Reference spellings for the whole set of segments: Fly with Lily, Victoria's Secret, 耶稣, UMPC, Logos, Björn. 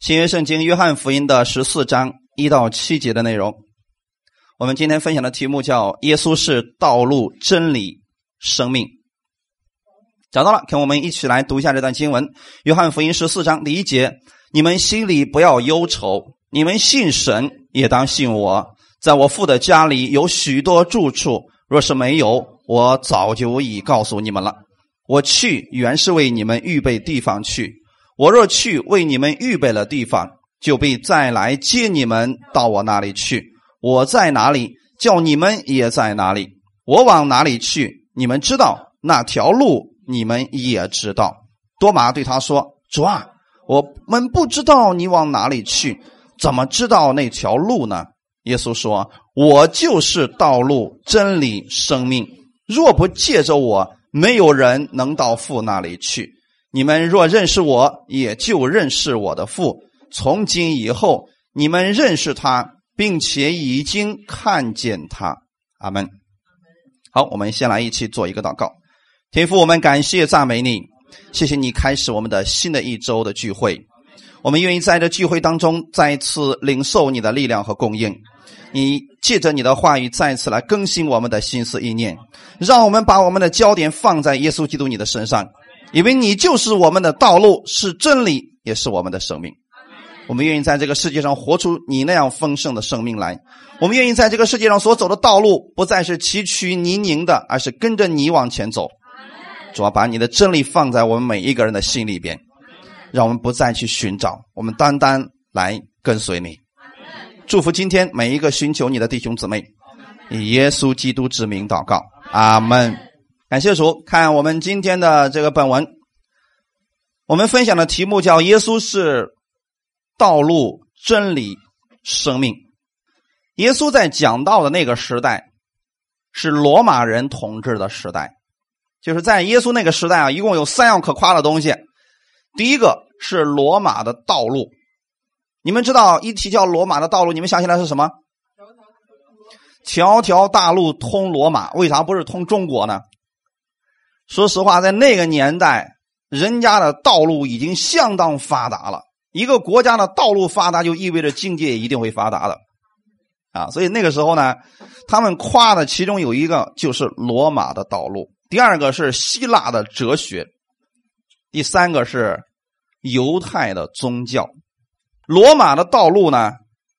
新约圣经约翰福音的14章1到7节的内容。我们今天分享的题目叫耶稣是道路真理生命。找到了，跟我们一起来读一下这段经文。约翰福音14章第1节，你们心里不要忧愁，你们信神也当信我，在我父的家里有许多住处，若是没有，我早就已告诉你们了。我去原是为你们预备地方去，我若去为你们预备了地方，就必再来接你们到我那里去。我在哪里，叫你们也在哪里。我往哪里去，你们知道，那条路你们也知道。多马对他说，主啊，我们不知道你往哪里去，怎么知道那条路呢？耶稣说，我就是道路、真理、生命，若不借着我，没有人能到父那里去。你们若认识我，也就认识我的父。从今以后，你们认识他，并且已经看见他。阿们。好，我们先来一起做一个祷告。天父，我们感谢赞美你，谢谢你开始我们的新的一周的聚会。我们愿意在这聚会当中再次领受你的力量和供应，你借着你的话语再次来更新我们的心思意念，让我们把我们的焦点放在耶稣基督你的身上，因为你就是我们的道路，是真理，也是我们的生命。我们愿意在这个世界上活出你那样丰盛的生命来，我们愿意在这个世界上所走的道路不再是崎岖泥泞的，而是跟着你往前走。主啊，把你的真理放在我们每一个人的心里边，让我们不再去寻找，我们单单来跟随你。祝福今天每一个寻求你的弟兄姊妹，以耶稣基督之名祷告，阿们。感谢主。看我们今天的这个本文，我们分享的题目叫耶稣是道路、真理、生命。耶稣在讲道的那个时代是罗马人统治的时代，就是在耶稣那个时代啊，一共有3样可夸的东西。第一个是罗马的道路，你们知道一提叫罗马的道路，你们想起来是什么？条条大路通罗马。为啥不是通中国呢？说实话，在那个年代，人家的道路已经相当发达了。一个国家的道路发达，就意味着经济也一定会发达的啊。所以那个时候呢，他们夸的其中有一个就是罗马的道路，第二个是希腊的哲学，第三个是犹太的宗教。罗马的道路呢，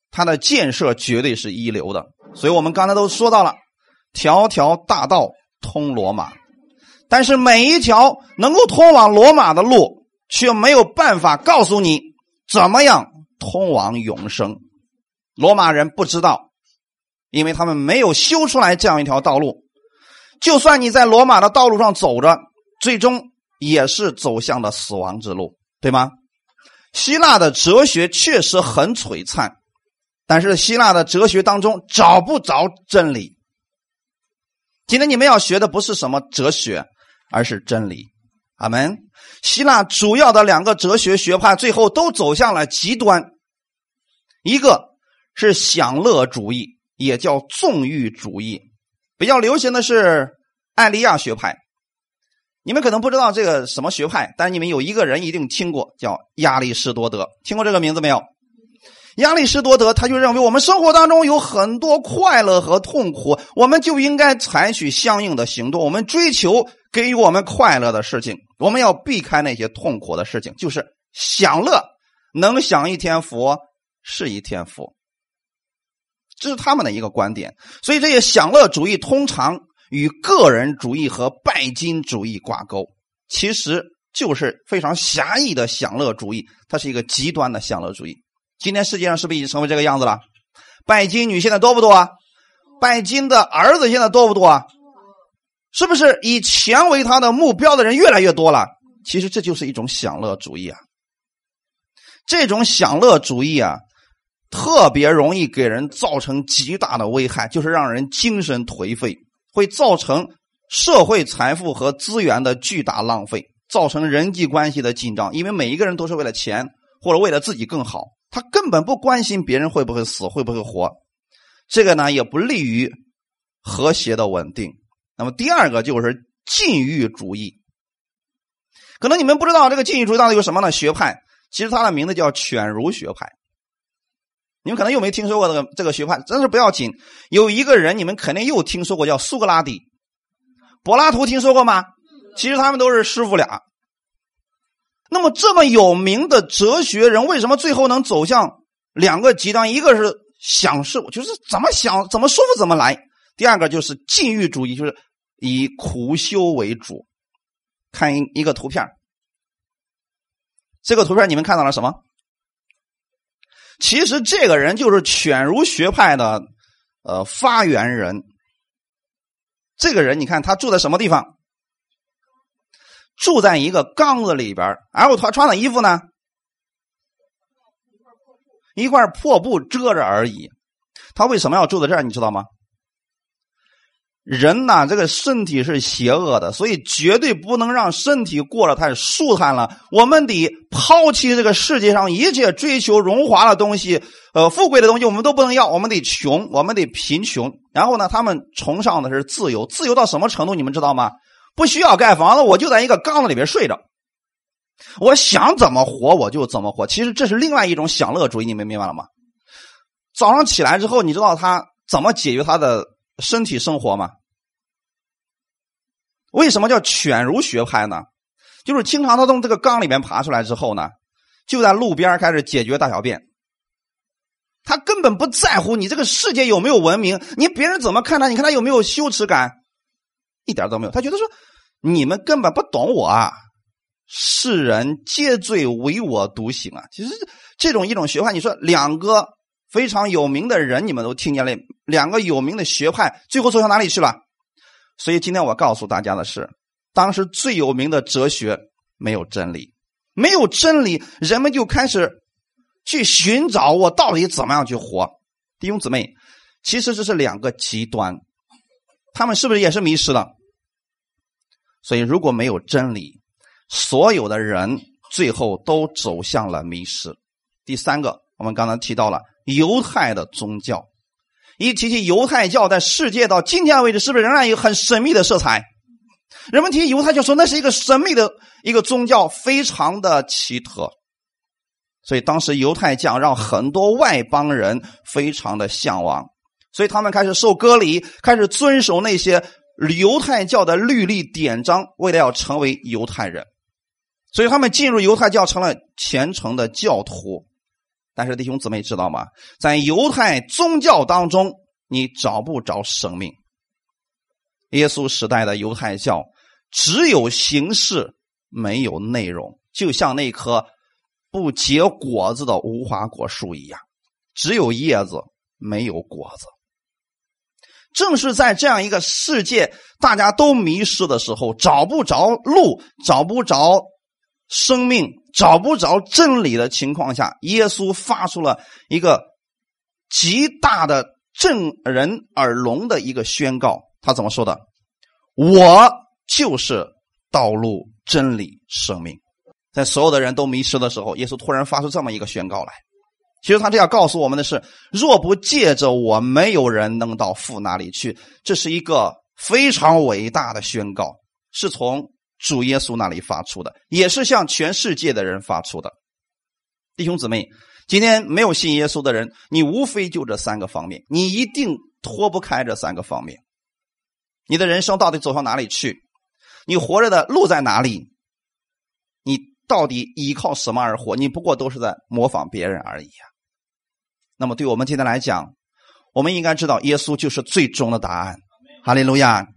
它的建设绝对是一流的。所以我们刚才都说到了，条条大道通罗马，但是每一条能够通往罗马的路，却没有办法告诉你怎么样通往永生。罗马人不知道，因为他们没有修出来这样一条道路。就算你在罗马的道路上走着，最终也是走向了死亡之路，对吗？希腊的哲学确实很璀璨，但是希腊的哲学当中找不着真理。今天你们要学的不是什么哲学，而是真理。阿们。希腊主要的2个哲学学派最后都走向了极端，一个是享乐主义，也叫纵欲主义，比较流行的是艾利亚学派。你们可能不知道这个什么学派，但你们有一个人一定听过，叫亚里士多德。听过这个名字没有？亚里士多德他就认为我们生活当中有很多快乐和痛苦，我们就应该采取相应的行动，我们追求给予我们快乐的事情，我们要避开那些痛苦的事情，就是享乐，能享一天福是一天福。这是他们的一个观点。所以这些享乐主义通常与个人主义和拜金主义挂钩，其实就是非常狭义的享乐主义，它是一个极端的享乐主义。今天世界上是不是已经成为这个样子了？拜金女现在多不多啊？拜金的儿子现在多不多啊？是不是以钱为他的目标的人越来越多了？其实这就是一种享乐主义啊。这种享乐主义啊，特别容易给人造成极大的危害，就是让人精神颓废，会造成社会财富和资源的巨大浪费，造成人际关系的紧张。因为每一个人都是为了钱或者为了自己更好，他根本不关心别人会不会死，会不会活。这个呢，也不利于和谐的稳定。那么第二个就是禁欲主义。可能你们不知道这个禁欲主义到底有什么呢？学派其实他的名字叫犬儒学派。你们可能又没听说过这个学派，真是不要紧。有一个人你们肯定又听说过，叫苏格拉底。柏拉图听说过吗？其实他们都是师傅俩。那么这么有名的哲学人，为什么最后能走向两个极端？一个是享受，就是怎么想怎么舒服怎么来；第二个就是禁欲主义，就是以苦修为主。看一个图片，这个图片你们看到了什么？其实这个人就是犬儒学派的发源人。这个人你看他住在什么地方？住在一个缸子里边，然后他穿的衣服呢，一块破布遮着而已。他为什么要住在这儿？你知道吗？人呐，这个身体是邪恶的，所以绝对不能让身体过得太舒坦了。我们得抛弃这个世界上一切追求荣华的东西，富贵的东西我们都不能要，我们得穷，我们得贫穷。然后呢，他们崇尚的是自由，自由到什么程度？你们知道吗？不需要盖房子，我就在一个缸子里边睡着，我想怎么活我就怎么活。其实这是另外一种享乐主义，你们明白了吗？早上起来之后，你知道他怎么解决他的身体生活吗？为什么叫犬儒学派呢？就是经常他从这个缸里面爬出来之后呢，就在路边开始解决大小便。他根本不在乎你这个世界有没有文明，你别人怎么看他，你看他有没有羞耻感，一点都没有。他觉得说你们根本不懂我啊，世人皆醉唯我独醒啊。其实这种一种学派，你说两个非常有名的人你们都听见了，两个有名的学派最后走向哪里去了？所以今天我告诉大家的是，当时最有名的哲学没有真理，没有真理，人们就开始去寻找我到底怎么样去活。弟兄姊妹，其实这是两个极端，他们是不是也是迷失了？所以如果没有真理，所有的人最后都走向了迷失。第三个，我们刚才提到了犹太的宗教，一提起犹太教，在世界到今天为止，是不是仍然有很神秘的色彩？人们提犹太教说那是一个神秘的一个宗教，非常的奇特。所以当时犹太教让很多外邦人非常的向往，所以他们开始受割礼，开始遵守那些犹太教的律例典章，为了要成为犹太人。所以他们进入犹太教成了虔诚的教徒。但是弟兄姊妹知道吗？在犹太宗教当中，你找不着生命。耶稣时代的犹太教只有形式没有内容，就像那棵不结果子的无花果树一样，只有叶子没有果子。正是在这样一个世界大家都迷失的时候，找不着路，找不着生命，找不着真理的情况下，耶稣发出了一个极大的震人耳聋的一个宣告。他怎么说的？我就是道路、真理、生命。在所有的人都迷失的时候，耶稣突然发出这么一个宣告来。其实他这样告诉我们的是，若不借着我，没有人能到父那里去。这是一个非常伟大的宣告，是从主耶稣那里发出的，也是向全世界的人发出的。弟兄姊妹，今天没有信耶稣的人，你无非就这三个方面，你一定脱不开这三个方面。你的人生到底走向哪里去？你活着的路在哪里？你到底依靠什么而活？你不过都是在模仿别人而已啊。那么对我们今天来讲，我们应该知道耶稣就是最终的答案。哈利路亚。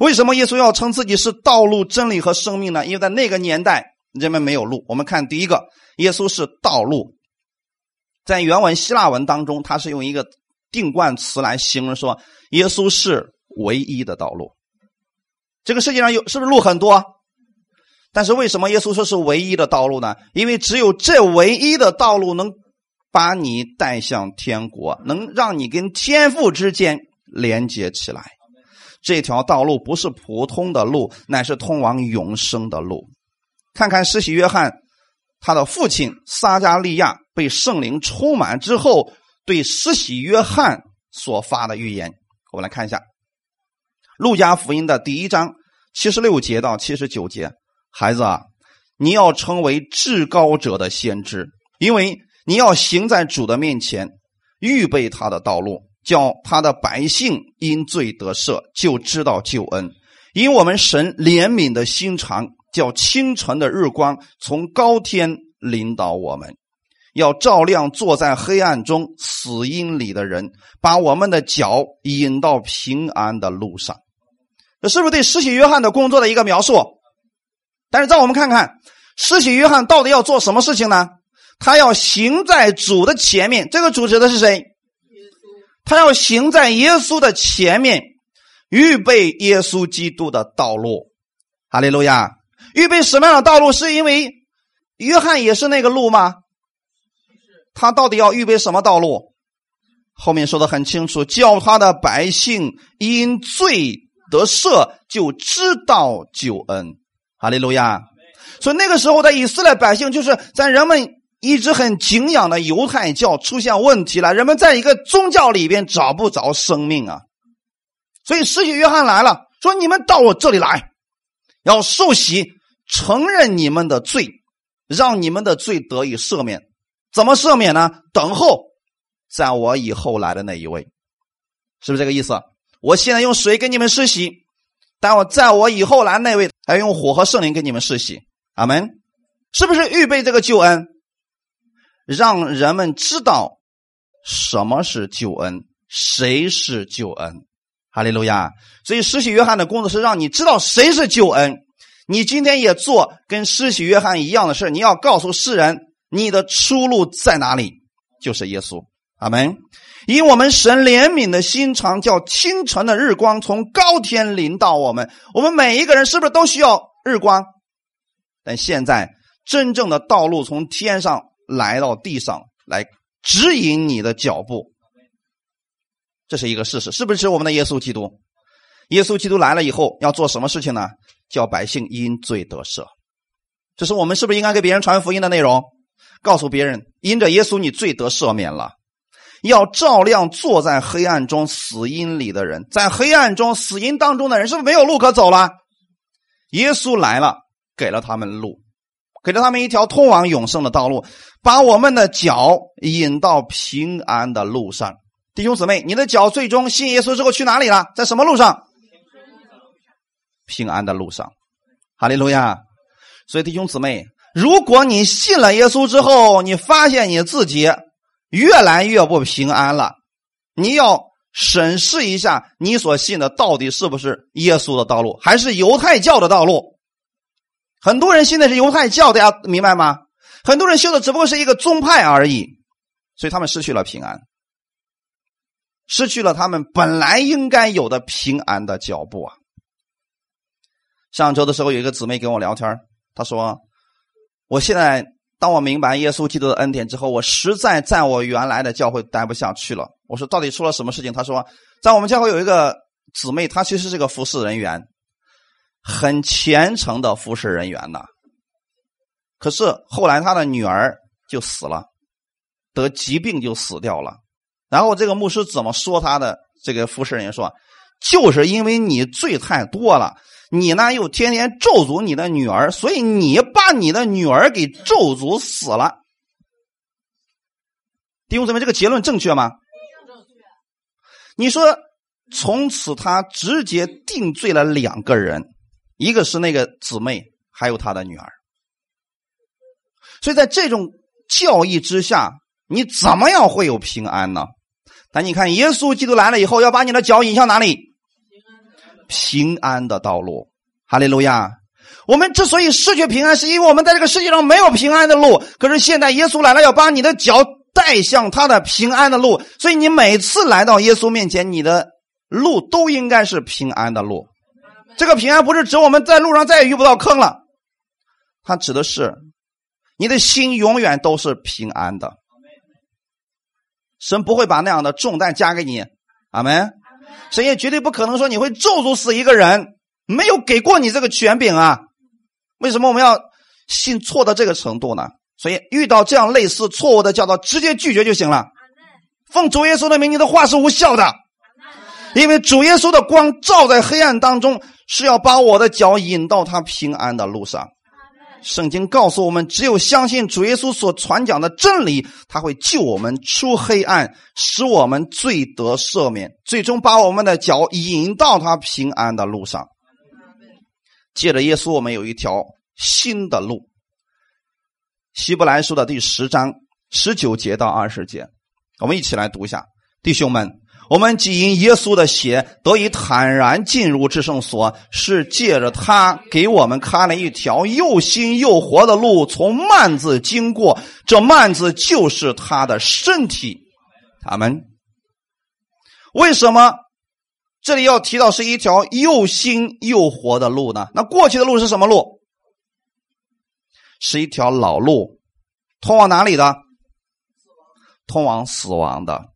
为什么耶稣要称自己是道路、真理和生命呢？因为在那个年代人们没有路。我们看第一个，耶稣是道路。在原文希腊文当中，它是用一个定冠词来形容说耶稣是唯一的道路。这个世界上有是不是路很多？但是为什么耶稣说是唯一的道路呢？因为只有这唯一的道路能把你带向天国，能让你跟天父之间连接起来。这条道路不是普通的路，乃是通往永生的路。看看施洗约翰，他的父亲撒加利亚被圣灵充满之后对施洗约翰所发的预言。我们来看一下路加福音的第1章76节到79节。孩子啊，你要成为至高者的先知，因为你要行在主的面前，预备他的道路，叫他的百姓因罪得赦，就知道救恩。因我们神怜悯的心肠，叫清晨的日光从高天临导我们，要照亮坐在黑暗中死荫里的人，把我们的脚引到平安的路上。这是不是对施洗约翰的工作的一个描述？但是让我们看看施洗约翰到底要做什么事情呢？他要行在主的前面。这个主指的是谁？他要行在耶稣的前面，预备耶稣基督的道路。哈利路亚！预备什么样的道路？是因为约翰也是那个路吗？他到底要预备什么道路？后面说得很清楚，叫他的百姓因罪得赦，就知道救恩。哈利路亚！所以那个时候的以色列百姓，就是在人们一直很敬仰的犹太教出现问题了，人们在一个宗教里边找不着生命啊。所以施洗约翰来了，说你们到我这里来，要受洗，承认你们的罪，让你们的罪得以赦免。怎么赦免呢？等候在我以后来的那一位。是不是这个意思？我现在用水给你们施洗，但我在我以后来那位还用火和圣灵给你们施洗。阿们。是不是预备这个救恩，让人们知道什么是救恩，谁是救恩。哈利路亚！所以施洗约翰的工作是让你知道谁是救恩。你今天也做跟施洗约翰一样的事，你要告诉世人你的出路在哪里，就是耶稣。阿们。因我们神怜悯的心肠，叫清晨的日光从高天临到我们。我们每一个人是不是都需要日光？但现在真正的道路从天上来到地上来指引你的脚步，这是一个事实。是不是我们的耶稣基督？耶稣基督来了以后要做什么事情呢？叫百姓因罪得赦。这是我们是不是应该给别人传福音的内容，告诉别人因着耶稣你罪得赦免了。要照亮坐在黑暗中死荫里的人，在黑暗中死荫当中的人是不是没有路可走了？耶稣来了，给了他们路，给了他们一条通往永生的道路，把我们的脚引到平安的路上。弟兄姊妹，你的脚最终信耶稣之后去哪里了？在什么路上？平安的路上。哈利路亚！所以弟兄姊妹，如果你信了耶稣之后，你发现你自己越来越不平安了，你要审视一下你所信的到底是不是耶稣的道路，还是犹太教的道路。很多人现在是犹太教，大家明白吗？很多人修的只不过是一个宗派而已，所以他们失去了平安，失去了他们本来应该有的平安的脚步啊。上周的时候有一个姊妹跟我聊天，她说我现在当我明白耶稣基督的恩典之后，我实在在我原来的教会待不下去了。我说到底出了什么事情？她说在我们教会有一个姊妹，她其实是个服侍人员，很虔诚的服侍人员呐，可是后来他的女儿就死了，得疾病就死掉了。然后这个牧师怎么说他的这个服侍人员说，就是因为你罪太多了，你呢又天天咒诅你的女儿，所以你把你的女儿给咒诅死了。弟兄姊妹，这个结论正确吗？你说从此他直接定罪了两个人，一个是那个姊妹，还有她的女儿。所以在这种教义之下，你怎么样会有平安呢？但你看耶稣基督来了以后，要把你的脚引向哪里？平安的道路。哈利路亚！我们之所以失去平安，是因为我们在这个世界上没有平安的路。可是现在耶稣来了，要把你的脚带向他的平安的路。所以你每次来到耶稣面前，你的路都应该是平安的路。这个平安不是指我们在路上再也遇不到坑了，它指的是你的心永远都是平安的。神不会把那样的重担加给你。阿们。神也绝对不可能说你会咒诅死一个人，没有给过你这个权柄啊。为什么我们要信错到这个程度呢？所以遇到这样类似错误的教导，直接拒绝就行了。奉主耶稣的名，你的话是无效的，因为主耶稣的光照在黑暗当中，是要把我的脚引到他平安的路上。圣经告诉我们，只有相信主耶稣所传讲的真理，他会救我们出黑暗，使我们罪得赦免，最终把我们的脚引到他平安的路上。借着耶稣，我们有一条新的路。希伯来书的第10章19节到20节，我们一起来读一下。弟兄们，我们既因耶稣的血得以坦然进入至圣所，是借着他给我们开了一条又新又活的路，从幔子经过，这幔子就是他的身体。阿们。为什么这里要提到是一条又新又活的路呢？那过去的路是什么路？是一条老路，通往哪里的？通往死亡的。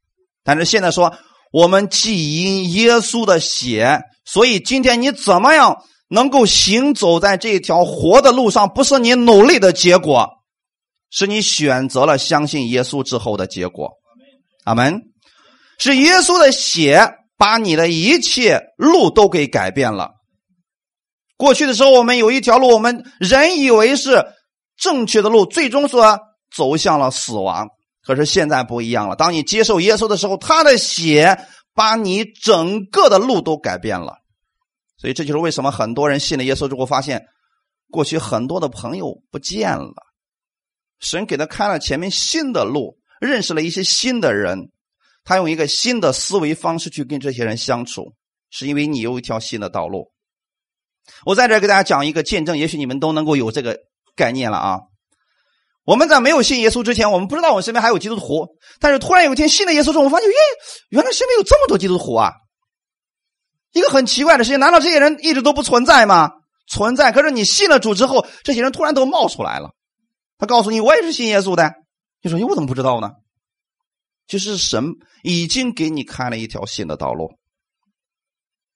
但是现在说我们既因耶稣的血，所以今天你怎么样能够行走在这条活的路上，不是你努力的结果，是你选择了相信耶稣之后的结果。阿们。是耶稣的血把你的一切路都给改变了。过去的时候我们有一条路，我们人以为是正确的路，最终所走向了死亡。可是现在不一样了，当你接受耶稣的时候，他的血把你整个的路都改变了。所以这就是为什么很多人信了耶稣之后发现过去很多的朋友不见了，神给他开了前面新的路，认识了一些新的人，他用一个新的思维方式去跟这些人相处，是因为你有一条新的道路。我在这给大家讲一个见证，也许你们都能够有这个概念了啊。我们在没有信耶稣之前，我们不知道我们身边还有基督徒，但是突然有一天信了耶稣之后，我发现原来身边有这么多基督徒啊！一个很奇怪的事情，难道这些人一直都不存在吗？存在。可是你信了主之后，这些人突然都冒出来了。他告诉你我也是信耶稣的，你说我怎么不知道呢？就是神已经给你开了一条新的道路。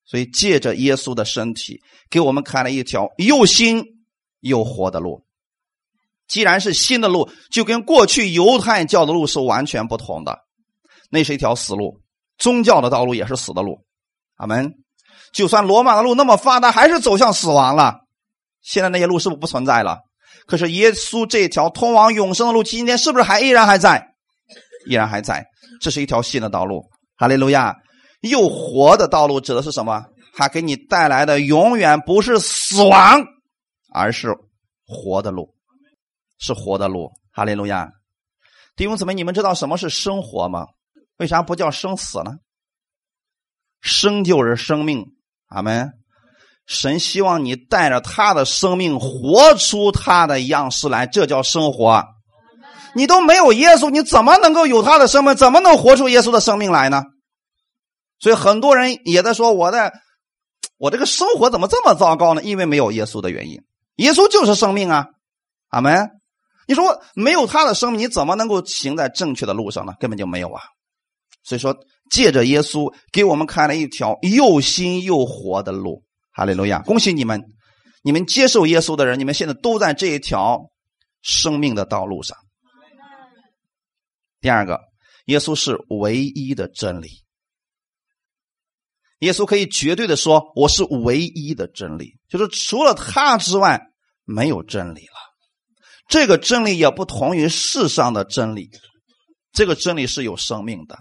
所以借着耶稣的身体给我们开了一条又新又活的路。既然是新的路，就跟过去犹太教的路是完全不同的，那是一条死路，宗教的道路也是死的路。阿们。就算罗马的路那么发达，还是走向死亡了。现在那些路是不是不存在了？可是耶稣这条通往永生的路今天是不是还依然还在？依然还在。这是一条新的道路。哈利路亚。又活的道路指的是什么？它给你带来的永远不是死亡，而是活的路，是活的路。哈利路亚。弟兄姊妹，你们知道什么是生活吗？为啥不叫生死呢？生就是生命。阿们。神希望你带着他的生命活出他的样式来，这叫生活。你都没有耶稣，你怎么能够有他的生命？怎么能活出耶稣的生命来呢？所以很多人也在说我这个生活怎么这么糟糕呢？因为没有耶稣的原因。耶稣就是生命啊。阿们。你说没有他的生命，你怎么能够行在正确的路上呢？根本就没有啊。所以说借着耶稣给我们开了一条又新又活的路。哈利路亚。恭喜你们，你们接受耶稣的人，你们现在都在这一条生命的道路上。第二个，耶稣是唯一的真理。耶稣可以绝对的说我是唯一的真理，就是除了他之外没有真理了。这个真理也不同于世上的真理，这个真理是有生命的。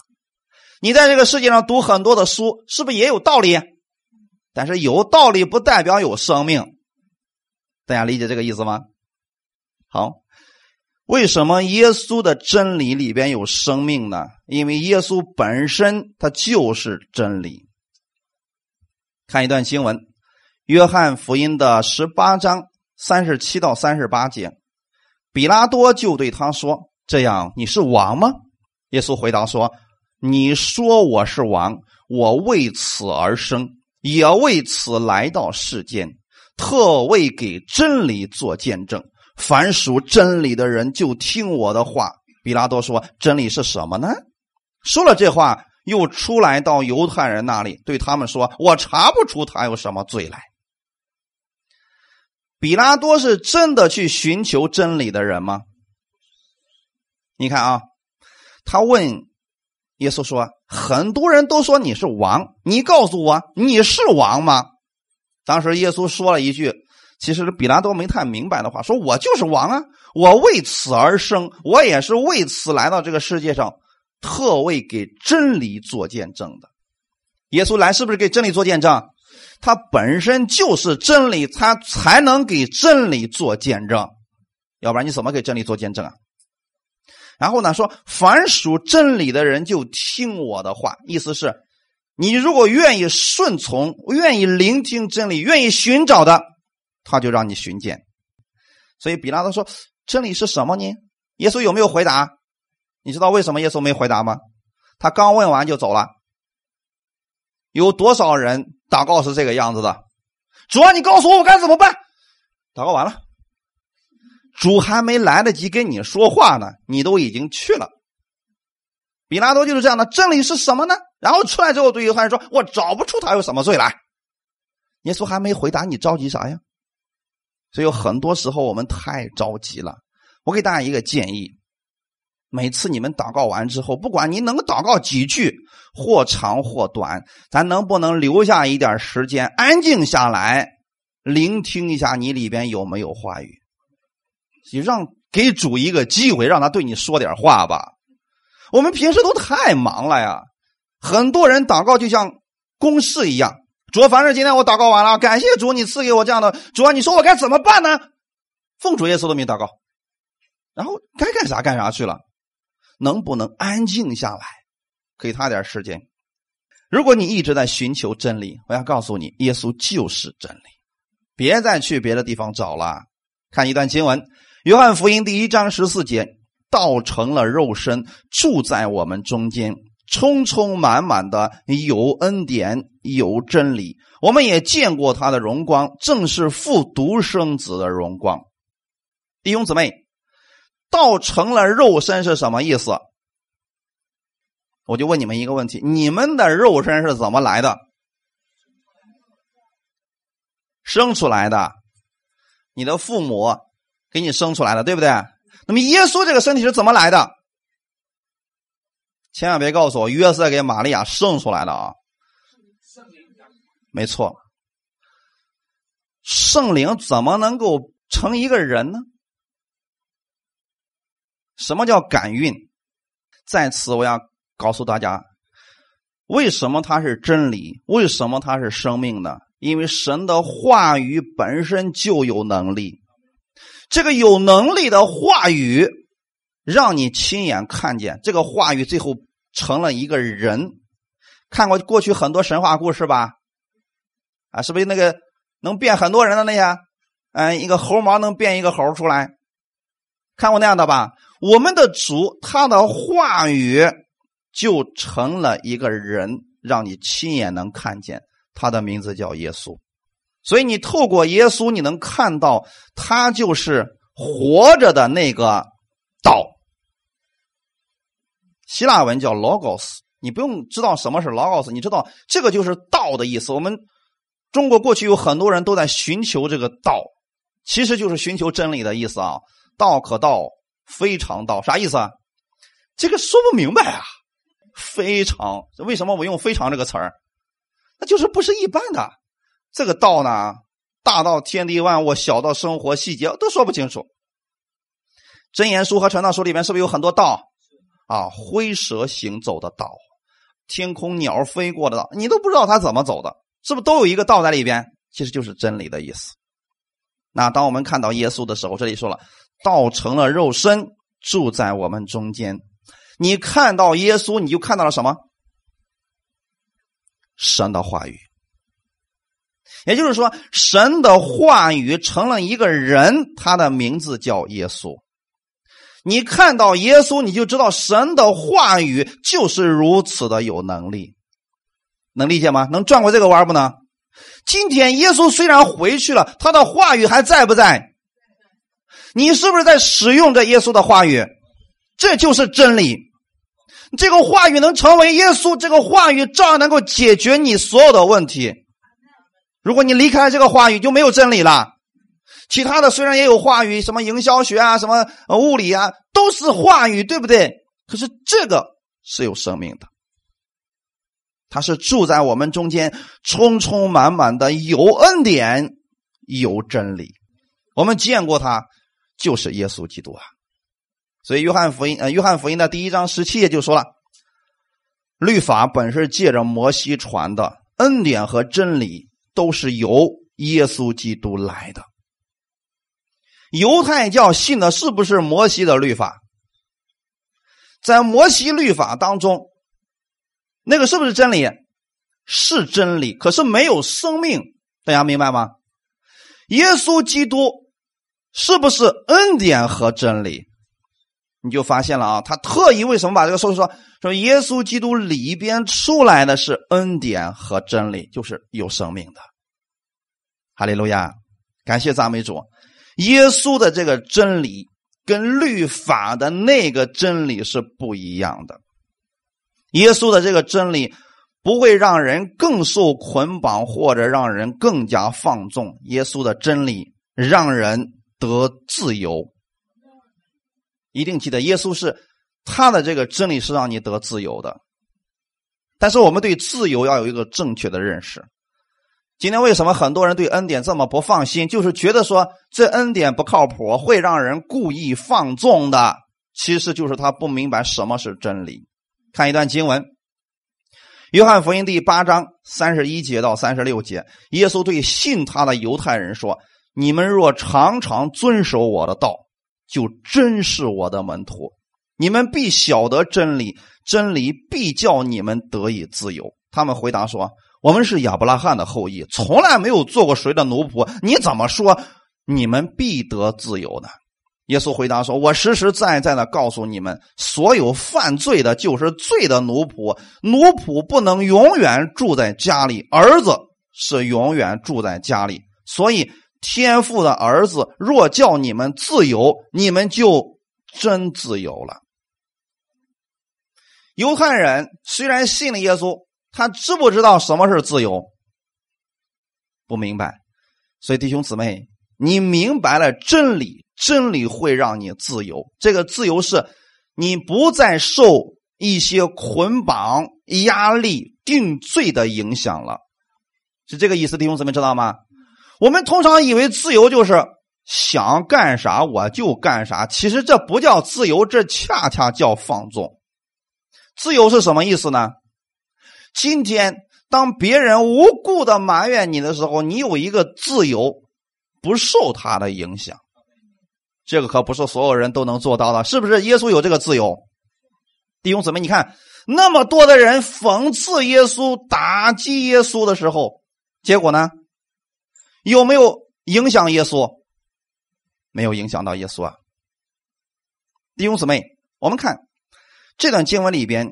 你在这个世界上读很多的书，是不是也有道理？但是有道理不代表有生命。大家理解这个意思吗？好，为什么耶稣的真理里边有生命呢？因为耶稣本身他就是真理。看一段经文，约翰福音的18章37到38节，比拉多就对他说，这样你是王吗？耶稣回答说，你说我是王，我为此而生，也为此来到世间，特为给真理做见证，凡属真理的人就听我的话。比拉多说，真理是什么呢？说了这话，又出来到犹太人那里，对他们说，我查不出他有什么罪来。比拉多是真的去寻求真理的人吗？你看啊，他问耶稣说，很多人都说你是王，你告诉我你是王吗？当时耶稣说了一句其实比拉多没太明白的话，说我就是王啊，我为此而生，我也是为此来到这个世界上，特为给真理做见证的。耶稣来是不是给真理做见证？他本身就是真理，他才能给真理做见证，要不然你怎么给真理做见证啊？然后呢说，凡属真理的人就听我的话，意思是你如果愿意顺从，愿意聆听真理，愿意寻找的，他就让你寻见。所以比拉多说真理是什么呢？耶稣有没有回答？你知道为什么耶稣没回答吗？他刚问完就走了。有多少人祷告是这个样子的？主啊，你告诉我我该怎么办？祷告完了，主还没来得及跟你说话呢，你都已经去了。比拉多就是这样的。真理是什么呢？然后出来之后对犹太人说，我找不出他有什么罪来。耶稣还没回答，你着急啥呀？所以有很多时候我们太着急了。我给大家一个建议，每次你们祷告完之后，不管你能祷告几句，或长或短，咱能不能留下一点时间安静下来，聆听一下你里边有没有话语？你给主一个机会，让他对你说点话吧。我们平时都太忙了呀，很多人祷告就像公事一样，主啊，凡是今天我祷告完了，感谢主你赐给我这样的，主啊，你说我该怎么办呢？奉主耶稣的名祷告，然后该干啥干啥去了。能不能安静下来，给他点时间？如果你一直在寻求真理，我要告诉你，耶稣就是真理，别再去别的地方找了。看一段经文，约翰福音第1章14节，道成了肉身，住在我们中间，充充满满的有恩典有真理，我们也见过他的荣光，正是父独生子的荣光。弟兄姊妹，道成了肉身是什么意思？我就问你们一个问题，你们的肉身是怎么来的？生出来的，你的父母给你生出来的，对不对？那么耶稣这个身体是怎么来的？千万别告诉我约瑟给玛利亚生出来的啊！没错，圣灵怎么能够成一个人呢？什么叫感孕？在此我要告诉大家，为什么它是真理，为什么它是生命呢？因为神的话语本身就有能力，这个有能力的话语让你亲眼看见，这个话语最后成了一个人。看过过去很多神话故事吧？啊，是不是那个能变很多人的那些？一个猴毛能变一个猴出来，看过那样的吧？我们的主，他的话语就成了一个人，让你亲眼能看见，他的名字叫耶稣。所以你透过耶稣，你能看到他就是活着的那个道。希腊文叫 Logos， 你不用知道什么是 Logos， 你知道这个就是道的意思。我们中国过去有很多人都在寻求这个道，其实就是寻求真理的意思啊。道可道，非常道，啥意思啊？这个说不明白啊。非常，为什么我用非常这个词儿？那就是不是一般的。这个道呢，大到天地万物，小到生活细节，都说不清楚。真言书和传道书里面是不是有很多道啊？灰蛇行走的道，天空鸟飞过的道，你都不知道它怎么走的，是不是都有一个道在里边？其实就是真理的意思。那当我们看到耶稣的时候，这里说了，道成了肉身，住在我们中间。你看到耶稣，你就看到了什么？神的话语。也就是说，神的话语成了一个人，他的名字叫耶稣。你看到耶稣，你就知道神的话语就是如此的有能力。能理解吗？能转过这个弯不呢？今天耶稣虽然回去了，他的话语还在不在？你是不是在使用着耶稣的话语？这就是真理。这个话语能成为耶稣，这个话语照样能够解决你所有的问题。如果你离开这个话语，就没有真理了。其他的虽然也有话语，什么营销学啊，什么物理啊，都是话语，对不对？可是这个是有生命的，它是住在我们中间，充充满满的有恩典有真理。我们见过他就是耶稣基督啊。所以约翰福音的第一章17节就说了，律法本是借着摩西传的，恩典和真理都是由耶稣基督来的。犹太教信的是不是摩西的律法？在摩西律法当中，那个是不是真理？是真理，可是没有生命。大家明白吗？耶稣基督是不是恩典和真理？你就发现了啊，他特意为什么把这个说耶稣基督里边出来的是恩典和真理，就是有生命的。哈利路亚，感谢赞美主。耶稣的这个真理跟律法的那个真理是不一样的。耶稣的这个真理不会让人更受捆绑或者让人更加放纵，耶稣的真理让人得自由。一定记得，耶稣是他的这个真理是让你得自由的。但是我们对自由要有一个正确的认识。今天为什么很多人对恩典这么不放心，就是觉得说这恩典不靠谱，会让人故意放纵的，其实就是他不明白什么是真理。看一段经文，约翰福音第8章31节到36节，耶稣对信他的犹太人说，你们若常常遵守我的道，就真是我的门徒，你们必晓得真理，真理必叫你们得以自由。他们回答说，我们是亚伯拉罕的后裔，从来没有做过谁的奴仆，你怎么说你们必得自由呢？耶稣回答说，我实实在在的告诉你们，所有犯罪的就是罪的奴仆，奴仆不能永远住在家里，儿子是永远住在家里，所以天父的儿子若叫你们自由，你们就真自由了。犹太人虽然信了耶稣，他知不知道什么是自由？不明白。所以弟兄姊妹，你明白了真理，真理会让你自由。这个自由是你不再受一些捆绑、压力、定罪的影响了，是这个意思。弟兄姊妹知道吗？我们通常以为自由就是想干啥我就干啥，其实这不叫自由，这恰恰叫放纵。自由是什么意思呢？今天当别人无故的埋怨你的时候，你有一个自由，不受他的影响。这个可不是所有人都能做到的，是不是？耶稣有这个自由。弟兄姊妹，你看那么多的人讽刺耶稣、打击耶稣的时候，结果呢？有没有影响耶稣？没有影响到耶稣啊。弟兄姊妹，我们看这段经文里边，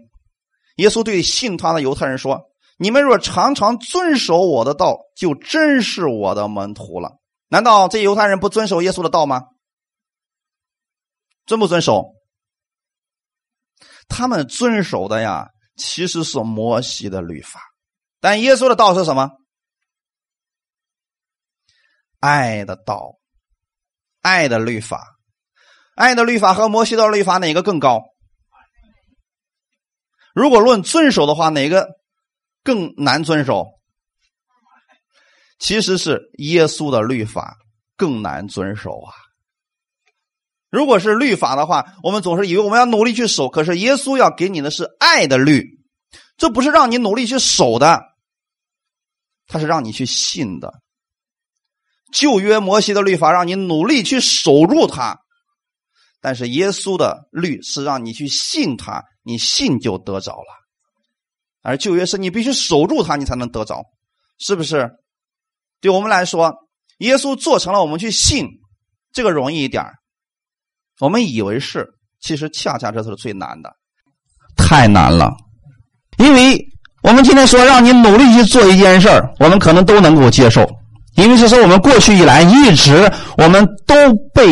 耶稣对信他的犹太人说，你们若常常遵守我的道，就真是我的门徒了。难道这犹太人不遵守耶稣的道吗？遵不遵守？他们遵守的呀，其实是摩西的律法。但耶稣的道是什么？爱的道，爱的律法。爱的律法和摩西的律法哪个更高？如果论遵守的话，哪个更难遵守？其实是耶稣的律法更难遵守啊。如果是律法的话，我们总是以为我们要努力去守，可是耶稣要给你的是爱的律，这不是让你努力去守的，它是让你去信的。旧约摩西的律法让你努力去守住它，但是耶稣的律是让你去信它，你信就得着了。而旧约是你必须守住它，你才能得着，是不是？对我们来说，耶稣做成了我们去信，这个容易一点，我们以为是，其实恰恰这是最难的，太难了。因为我们今天说让你努力去做一件事儿，我们可能都能够接受，因为这是我们过去以来一直我们都被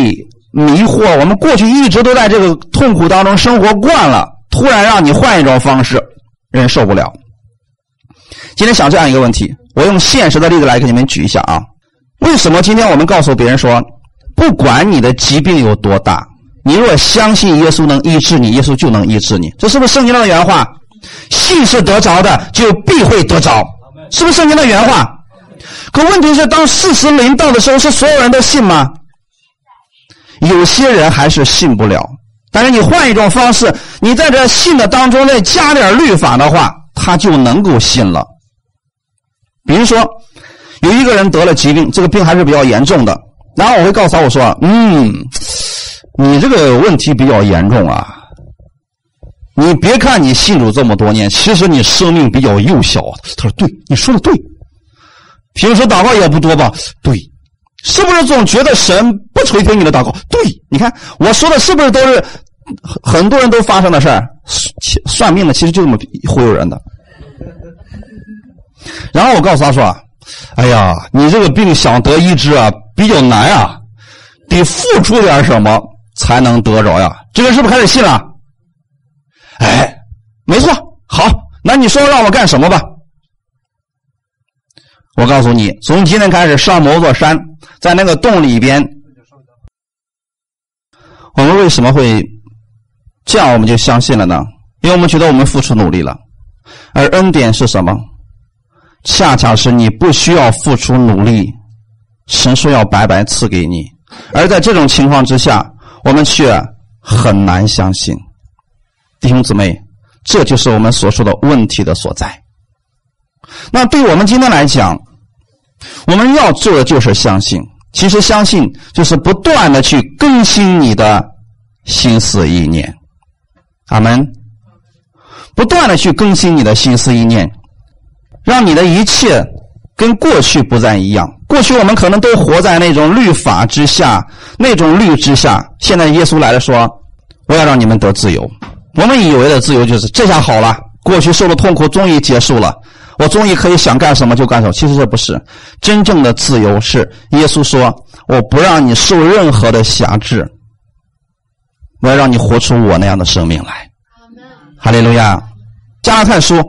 迷惑，我们过去一直都在这个痛苦当中生活惯了，突然让你换一种方式，人受不了。今天想这样一个问题，我用现实的例子来给你们举一下啊。为什么今天我们告诉别人说，不管你的疾病有多大，你若相信耶稣能医治你，耶稣就能医治你？这是不是圣经的原话？信是得着的就必会得着，是不是圣经的原话？可问题是当事实临到的时候，是所有人都信吗？有些人还是信不了。但是你换一种方式，你在这信的当中再加点律法的话，他就能够信了。比如说有一个人得了疾病，这个病还是比较严重的，然后我会告诉他，我说你这个问题比较严重啊，你别看你信主这么多年，其实你生命比较幼小。他说对，你说的对，平时祷告也不多吧？对。是不是总觉得神不垂听你的祷告？对。你看我说的是不是都是很多人都发生的事儿？算命的其实就这么忽悠人的。然后我告诉他说，哎呀，你这个病想得医治啊比较难啊，得付出点什么才能得着呀。这个是不是开始信了？哎，没错。好，那你说让我干什么吧。我告诉你，从今天开始上某座山，在那个洞里边。我们为什么会这样我们就相信了呢？因为我们觉得我们付出努力了。而恩典是什么？恰恰是你不需要付出努力，神说要白白赐给你。而在这种情况之下，我们却很难相信。弟兄姊妹，这就是我们所说的问题的所在。那对我们今天来讲，我们要做的就是相信。其实相信就是不断的去更新你的心思意念，阿们，不断的去更新你的心思意念，让你的一切跟过去不再一样。过去我们可能都活在那种律法之下，那种律之下。现在耶稣来了，说我要让你们得自由。我们以为的自由就是这下好了，过去受的痛苦终于结束了，我终于可以想干什么就干什么。其实这不是真正的自由。是耶稣说，我不让你受任何的辖制，我要让你活出我那样的生命来。哈利路亚。加拉太书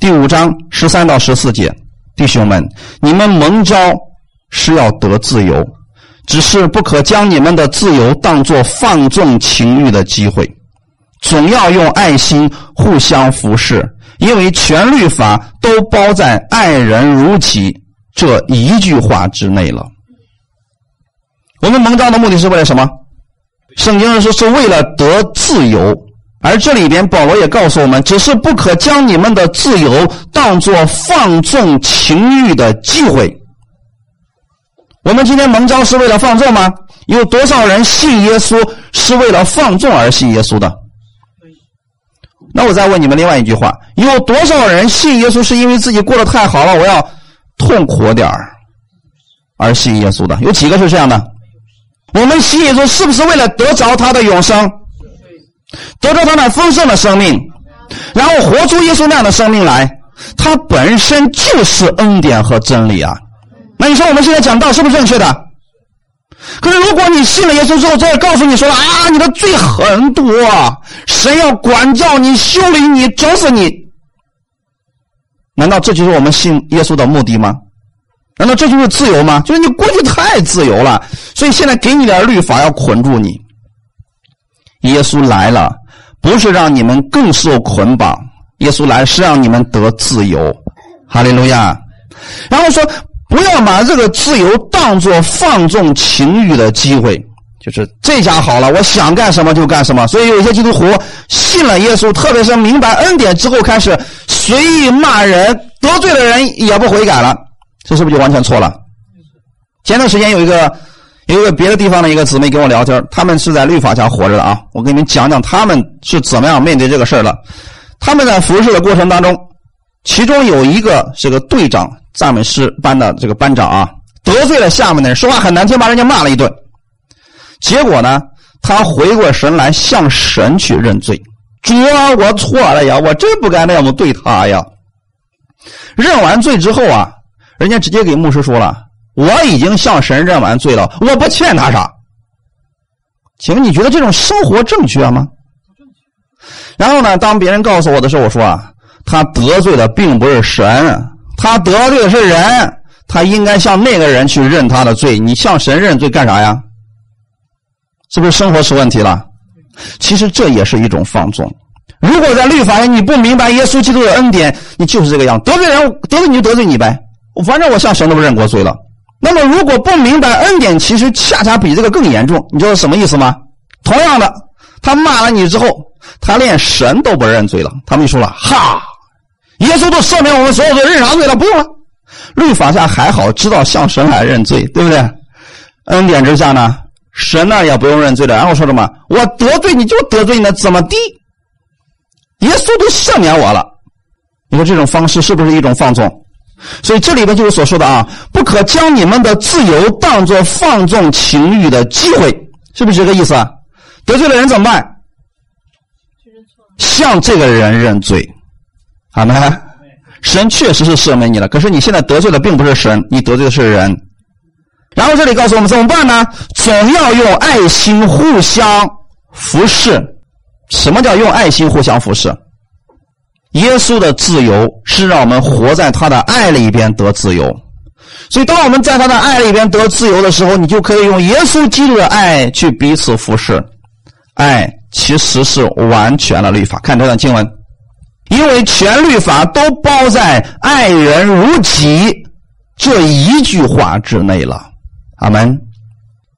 第5章13到14节，弟兄们，你们蒙召是要得自由，只是不可将你们的自由当作放纵情欲的机会，总要用爱心互相服侍，因为全律法都包在爱人如己这一句话之内了。我们蒙召的目的是为了什么？圣经上说是为了得自由。而这里边保罗也告诉我们，只是不可将你们的自由当作放纵情欲的机会。我们今天蒙召是为了放纵吗？有多少人信耶稣是为了放纵而信耶稣的？那我再问你们另外一句话，有多少人信耶稣是因为自己过得太好了，我要痛苦点而信耶稣的？有几个是这样的？我们信耶稣是不是为了得着他的永生，得着他那丰盛的生命，然后活出耶稣那样的生命来？他本身就是恩典和真理啊。那你说我们现在讲道是不是正确的？可是如果你信了耶稣之后，再告诉你说了，啊，你的罪很多，神要管教你、修理你、整死你，难道这就是我们信耶稣的目的吗？难道这就是自由吗？就是你过去太自由了，所以现在给你点律法要捆住你。耶稣来了不是让你们更受捆绑，耶稣来是让你们得自由。哈利路亚。然后说不要把这个自由当作放纵情欲的机会，就是这下好了，我想干什么就干什么。所以有些基督徒信了耶稣，特别是明白恩典之后，开始随意骂人，得罪的人也不悔改了，这是不是就完全错了？前段时间有一个别的地方的一个姊妹跟我聊天，他们是在律法下活着的啊。我给你们讲讲他们是怎么样面对这个事儿了。他们在服侍的过程当中，其中有一个是个队长，赞美师班的这个班长啊，得罪了下面的人，说话很难听，把人家骂了一顿。结果呢，他回过神来向神去认罪，主啊，我错了呀，我真不该那么对他呀。认完罪之后啊，人家直接给牧师说了，我已经向神认完罪了，我不欠他啥。请问你觉得这种生活正确吗？然后呢，当别人告诉我的时候，我说啊，他得罪的并不是神，他得罪的是人，他应该向那个人去认他的罪，你向神认罪干啥呀？是不是生活出问题了？其实这也是一种放纵。如果在律法里你不明白耶稣基督的恩典，你就是这个样，得罪人，得罪你就得罪你呗，反正我向神都不认过罪了。那么如果不明白恩典，其实恰恰比这个更严重，你知道什么意思吗？同样的，他骂了你之后，他连神都不认罪了，他们就说了，哈，耶稣都赦免我们所有罪，认啥罪了？不用了。律法下还好，知道向神来认罪，对不对？恩典之下呢，神那也不用认罪了。然后说什么？我得罪你就得罪你的，怎么地？耶稣都赦免我了。你说这种方式是不是一种放纵？所以这里边就是所说的啊，不可将你们的自由当作放纵情欲的机会，是不是这个意思啊？得罪了人怎么办？向这个人认罪，好没？神确实是赦免你了，可是你现在得罪的并不是神，你得罪的是人。然后这里告诉我们怎么办呢？总要用爱心互相服侍。什么叫用爱心互相服侍？耶稣的自由是让我们活在他的爱里边得自由，所以当我们在他的爱里边得自由的时候，你就可以用耶稣基督的爱去彼此服侍。爱其实是完全了律法，看这段经文，因为全律法都包在爱人如己这一句话之内了。阿们。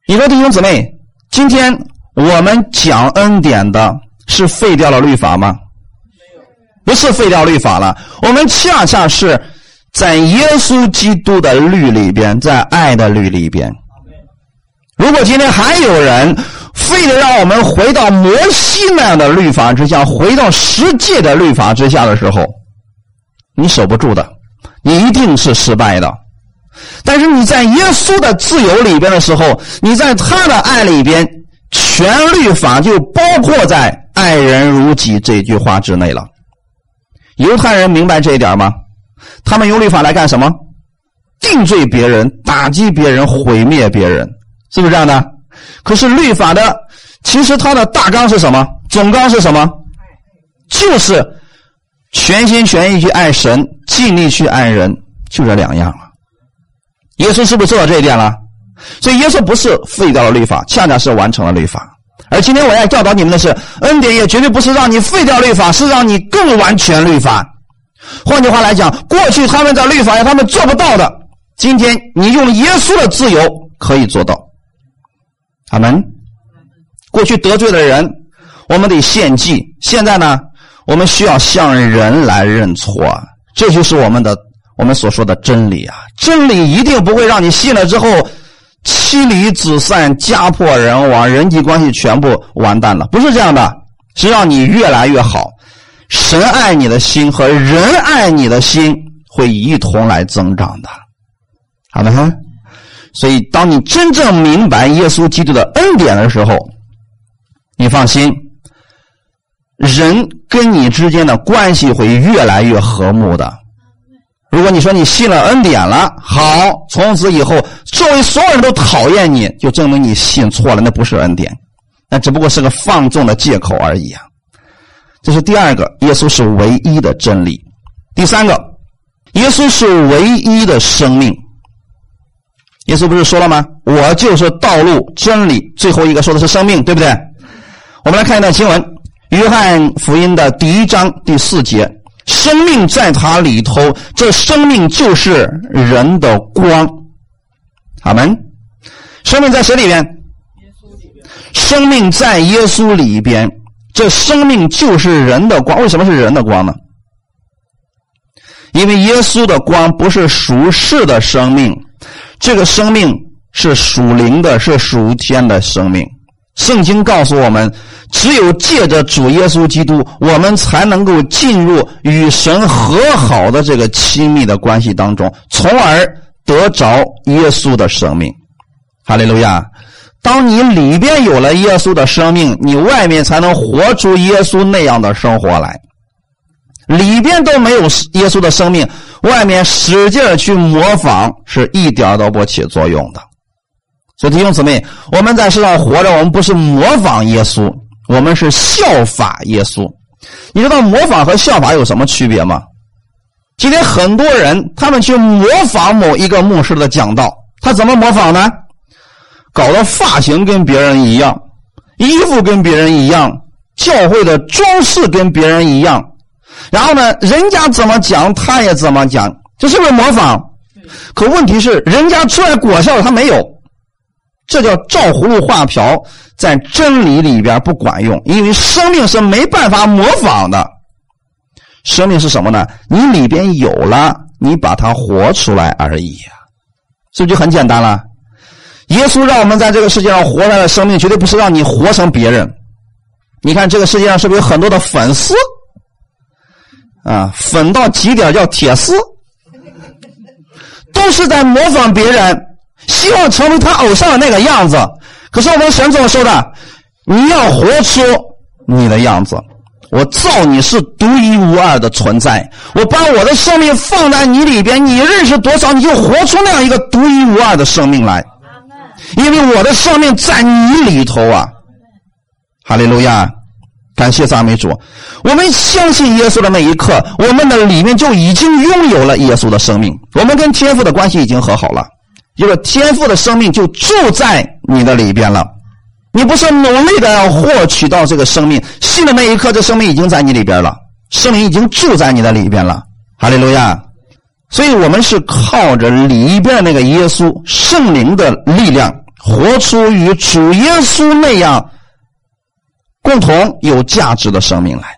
你说弟兄姊妹，今天我们讲恩典的是废掉了律法吗？不是废掉律法了，我们恰恰是在耶稣基督的律里边，在爱的律里边。如果今天还有人非得让我们回到摩西那样的律法之下，回到十诫的律法之下的时候，你守不住的，你一定是失败的。但是你在耶稣的自由里边的时候，你在他的爱里边，全律法就包括在爱人如己这句话之内了。犹太人明白这一点吗？他们用律法来干什么？定罪别人，打击别人，毁灭别人，是不是这样的？可是律法的，其实它的大纲是什么？总纲是什么？就是全心全意去爱神，尽力去爱人，就这两样了。耶稣是不是做到这一点了？所以耶稣不是废掉了律法，恰恰是完成了律法。而今天我要教导你们的是，恩典也绝对不是让你废掉律法，是让你更完全律法。换句话来讲，过去他们在律法上他们做不到的，今天你用耶稣的自由可以做到。阿们。过去得罪的人我们得献祭，现在呢我们需要向人来认错，这就是我们所说的真理啊。真理一定不会让你信了之后妻离子散，家破人亡，人际关系全部完蛋了，不是这样的，是让你越来越好。神爱你的心和人爱你的心会一同来增长的，好的哈。所以当你真正明白耶稣基督的恩典的时候，你放心，人跟你之间的关系会越来越和睦的。如果你说你信了恩典了，好，从此以后周围所有人都讨厌你，就证明你信错了，那不是恩典，那只不过是个放纵的借口而已啊。这是第二个，耶稣是唯一的真理。第三个，耶稣是唯一的生命。耶稣不是说了吗？我就是道路、真理，最后一个说的是生命，对不对？我们来看一段经文，约翰福音的1章4节，生命在他里头，这生命就是人的光。阿们。生命在谁里边？生命在耶稣里边，这生命就是人的光。为什么是人的光呢？因为耶稣的光不是属世的生命，这个生命是属灵的，是属天的生命。圣经告诉我们，只有借着主耶稣基督，我们才能够进入与神和好的这个亲密的关系当中，从而得着耶稣的生命。哈利路亚！当你里边有了耶稣的生命，你外面才能活出耶稣那样的生活来。里边都没有耶稣的生命，外面使劲去模仿，是一点都不起作用的。所以弟兄姊妹，我们在世上活着，我们不是模仿耶稣，我们是效法耶稣。你知道模仿和效法有什么区别吗？今天很多人他们去模仿某一个牧师的讲道，他怎么模仿呢？搞得发型跟别人一样，衣服跟别人一样，教会的装饰跟别人一样，然后呢人家怎么讲他也怎么讲，这是不是模仿？可问题是人家出来果效了，他没有，这叫照葫芦画瓢，在真理里边不管用，因为生命是没办法模仿的。生命是什么呢？你里边有了，你把它活出来而已啊，是不是就很简单了？耶稣让我们在这个世界上活来的生命，绝对不是让你活成别人。你看这个世界上是不是有很多的粉丝啊，粉到极点叫铁丝，都是在模仿别人，希望成为他偶像的那个样子。可是我们神怎么说的？你要活出你的样子，我造你是独一无二的存在，我把我的生命放在你里边，你认识多少，你就活出那样一个独一无二的生命来，因为我的生命在你里头啊。哈利路亚，感谢赞美主。我们相信耶稣的那一刻，我们的里面就已经拥有了耶稣的生命，我们跟天父的关系已经和好了，因为天父的生命就住在你的里边了，你不是努力的要获取到这个生命，信的那一刻这生命已经在你里边了，生命已经住在你的里边了。哈利路亚。所以我们是靠着里边那个耶稣圣灵的力量，活出与主耶稣那样共同有价值的生命来。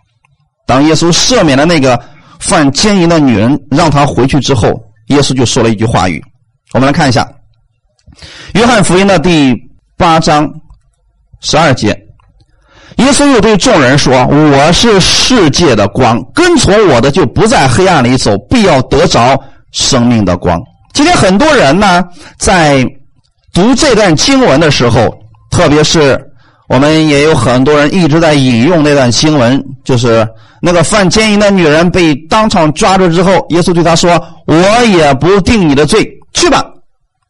当耶稣赦免了那个犯奸淫的女人，让她回去之后，耶稣就说了一句话语，我们来看一下约翰福音的第8章12节，耶稣又对众人说，我是世界的光，跟从我的就不在黑暗里走，必要得着生命的光。今天很多人呢，在读这段经文的时候，特别是我们也有很多人一直在引用那段经文，就是那个犯奸淫的女人被当场抓住之后，耶稣对她说，我也不定你的罪，去吧，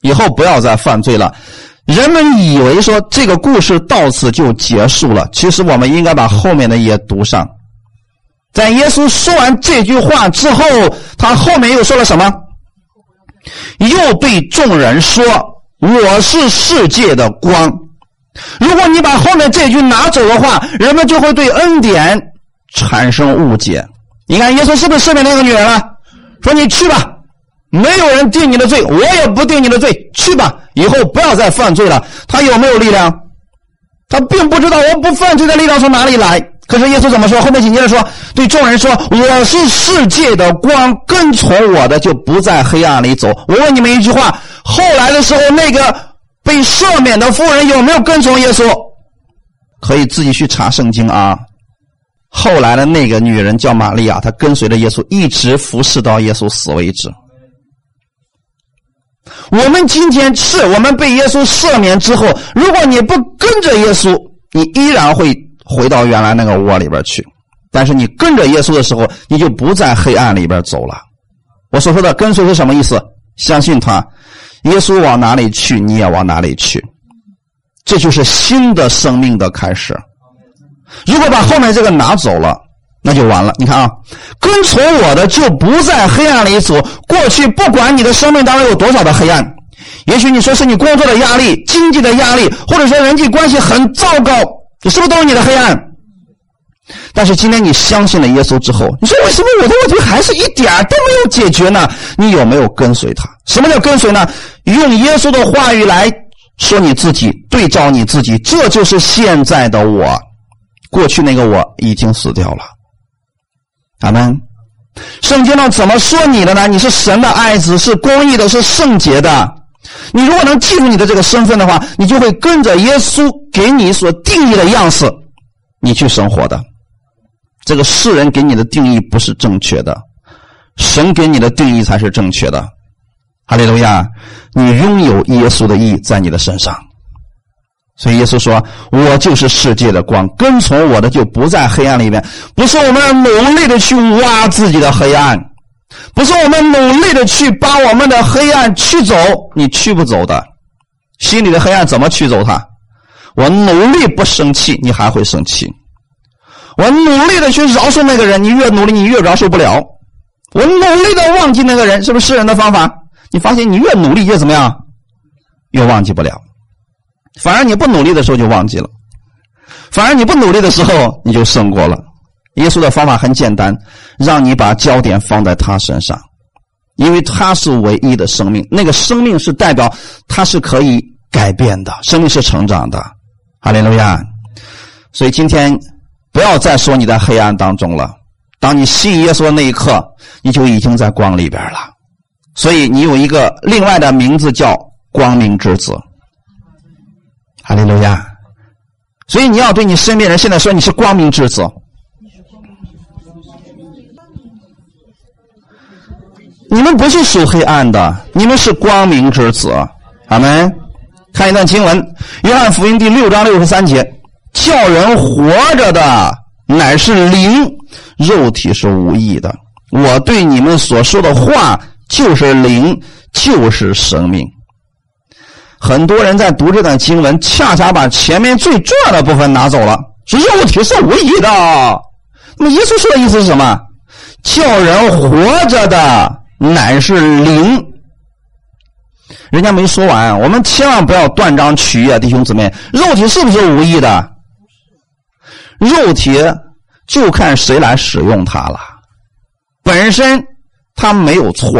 以后不要再犯罪了。人们以为说这个故事到此就结束了，其实我们应该把后面的也读上。在耶稣说完这句话之后，他后面又说了什么？又对众人说，我是世界的光。如果你把后面这句拿走的话，人们就会对恩典产生误解。你看耶稣是不是赦免那个女人了？说你去吧，没有人定你的罪，我也不定你的罪，去吧，以后不要再犯罪了。他有没有力量？他并不知道我不犯罪的力量从哪里来。可是耶稣怎么说？后面紧接着说，对众人说，我是世界的光，跟从我的就不在黑暗里走。我问你们一句话，后来的时候那个被赦免的妇人有没有跟从耶稣？可以自己去查圣经啊。后来的那个女人叫玛利亚，她跟随着耶稣一直服侍到耶稣死为止。我们今天是我们被耶稣赦免之后，如果你不跟着耶稣，你依然会回到原来那个窝里边去，但是你跟着耶稣的时候，你就不在黑暗里边走了。我所说的跟随是什么意思？相信他，耶稣往哪里去你也往哪里去，这就是新的生命的开始。如果把后面这个拿走了，那就完了。你看啊，跟从我的就不在黑暗里走。过去不管你的生命当中有多少的黑暗，也许你说是你工作的压力、经济的压力，或者说人际关系很糟糕，这是不是都是你的黑暗？但是今天你相信了耶稣之后，你说为什么我的问题还是一点都没有解决呢？你有没有跟随他？什么叫跟随呢？用耶稣的话语来说你自己，对照你自己，这就是现在的我，过去那个我已经死掉了。阿们。圣经上怎么说你的呢？你是神的爱子，是公义的，是圣洁的。你如果能记住你的这个身份的话，你就会跟着耶稣给你所定义的样式你去生活的。这个世人给你的定义不是正确的，神给你的定义才是正确的。哈利路亚，你拥有耶稣的义在你的身上。所以耶稣说，我就是世界的光，跟从我的就不在黑暗里面。不是我们努力的去挖自己的黑暗，不是我们努力的去把我们的黑暗驱走，你驱不走的。心里的黑暗怎么驱走它？我努力不生气，你还会生气。我努力的去饶恕那个人，你越努力你越饶恕不了。我努力的忘记那个人，是不是世人的方法？你发现你越努力越怎么样？越忘记不了。反而你不努力的时候就忘记了，反而你不努力的时候你就胜过了。耶稣的方法很简单，让你把焦点放在他身上，因为他是唯一的生命，那个生命是代表他是可以改变的，生命是成长的。哈利路亚！所以今天不要再说你在黑暗当中了，当你信耶稣那一刻，你就已经在光里边了。所以你有一个另外的名字叫光明之子。哈利路亚！所以你要对你身边人现在说你是光明之子。你们不是属黑暗的，你们是光明之子。阿们。看一段经文，约翰福音第6章63节，叫人活着的乃是灵，肉体是无益的。我对你们所说的话就是灵，就是生命。很多人在读这段经文，恰恰把前面最重要的部分拿走了，是肉体是无益的。那么耶稣说的意思是什么？叫人活着的乃是灵。人家没说完，我们千万不要断章取义啊，弟兄姊妹，肉体是不是无益的？肉体就看谁来使用它了，本身它没有错。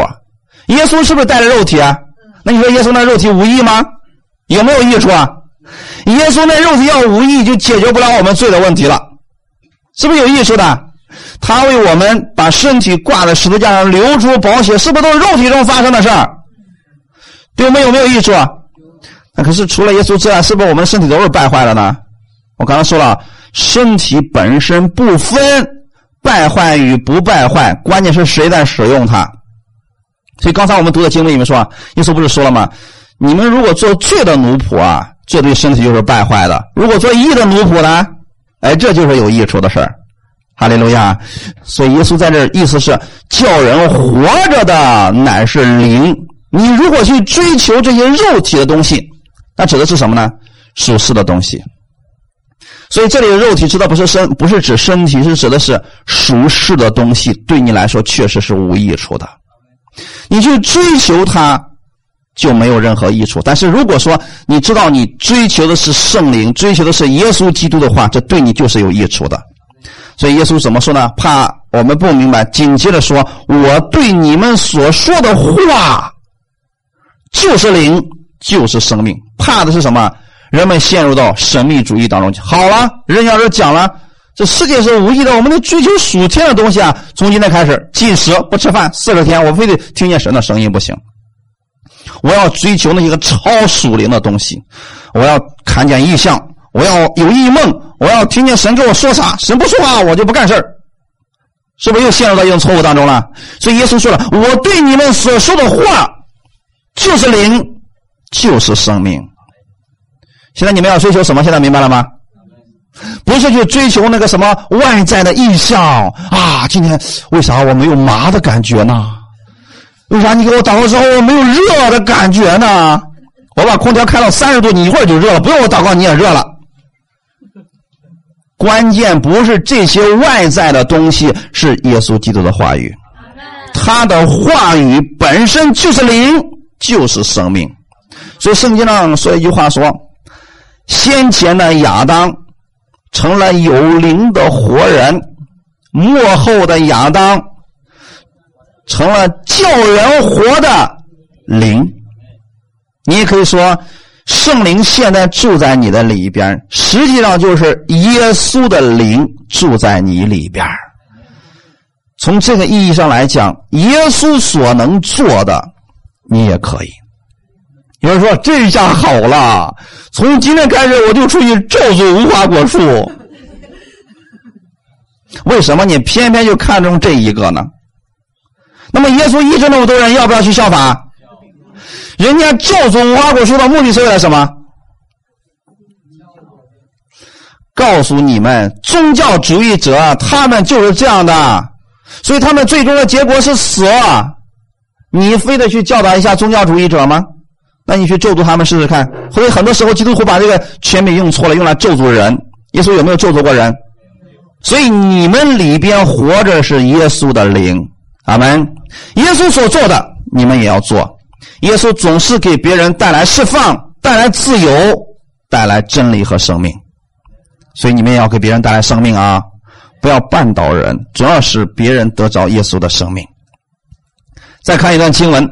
耶稣是不是带着肉体啊？那你说耶稣那肉体无益吗？有没有益处啊？耶稣那肉体要无益，就解决不了我们罪的问题了，是不是有益处的？他为我们把身体挂在十字架上，流出宝血，是不是都是肉体中发生的事儿？对我们有没有益处啊？那可是除了耶稣之外，是不是我们身体都是败坏了呢？我刚才说了，身体本身不分败坏与不败坏，关键是谁在使用它。所以刚才我们读的经文里面说，耶稣不是说了吗？你们如果做罪的奴仆啊，罪对身体就是败坏的；如果做义的奴仆呢，哎，这就是有益处的事儿。哈利路亚！所以耶稣在这意思是，叫人活着的乃是灵。你如果去追求这些肉体的东西，那指的是什么呢？属世的东西。所以这里的肉体指的不是指身体，是指的是属世的东西，对你来说确实是无益处的。你去追求它就没有任何益处。但是如果说你知道你追求的是圣灵，追求的是耶稣基督的话，这对你就是有益处的。所以耶稣怎么说呢？怕我们不明白，紧接着说，我对你们所说的话就是灵，就是生命。怕的是什么？人们陷入到神秘主义当中。好了，人要是讲了这世界是无益的，我们得追求属天的东西啊！从今天开始禁食不吃饭40天，我非得听见神的声音不行。我要追求那些个超属灵的东西，我要看见异象，我要有异梦，我要听见神跟我说啥，神不说话我就不干事儿，是不是又陷入到一种错误当中了？所以耶稣说了，我对你们所说的话就是灵，就是生命。现在你们要追求什么？现在明白了吗？不是去追求那个什么外在的异象啊！今天为啥我没有麻的感觉呢？为啥你给我打过之后我没有热的感觉呢？我把空调开到30度，你一会儿就热了，不用我祷告你也热了。关键不是这些外在的东西，是耶稣基督的话语。他的话语本身就是灵，就是生命。所以圣经上说一句话说，先前的亚当成了有灵的活人，末后的亚当成了叫人活的灵。你也可以说圣灵现在住在你的里边，实际上就是耶稣的灵住在你里边。从这个意义上来讲，耶稣所能做的你也可以。有人说这下好了，从今天开始我就出去咒诅无花果树。为什么你偏偏就看中这一个呢？那么耶稣医治那么多人，要不要去效法？人家咒诅无花果树的目的是为了什么？告诉你们，宗教主义者他们就是这样的，所以他们最终的结果是死。你非得去教导一下宗教主义者吗？那你去咒诅他们试试看。所以很多时候基督徒把这个权柄用错了，用来咒诅人。耶稣有没有咒诅过人？所以你们里边活着是耶稣的灵。阿们。耶稣所做的你们也要做。耶稣总是给别人带来释放，带来自由，带来真理和生命。所以你们也要给别人带来生命啊，不要绊倒人，主要是别人得着耶稣的生命。再看一段经文，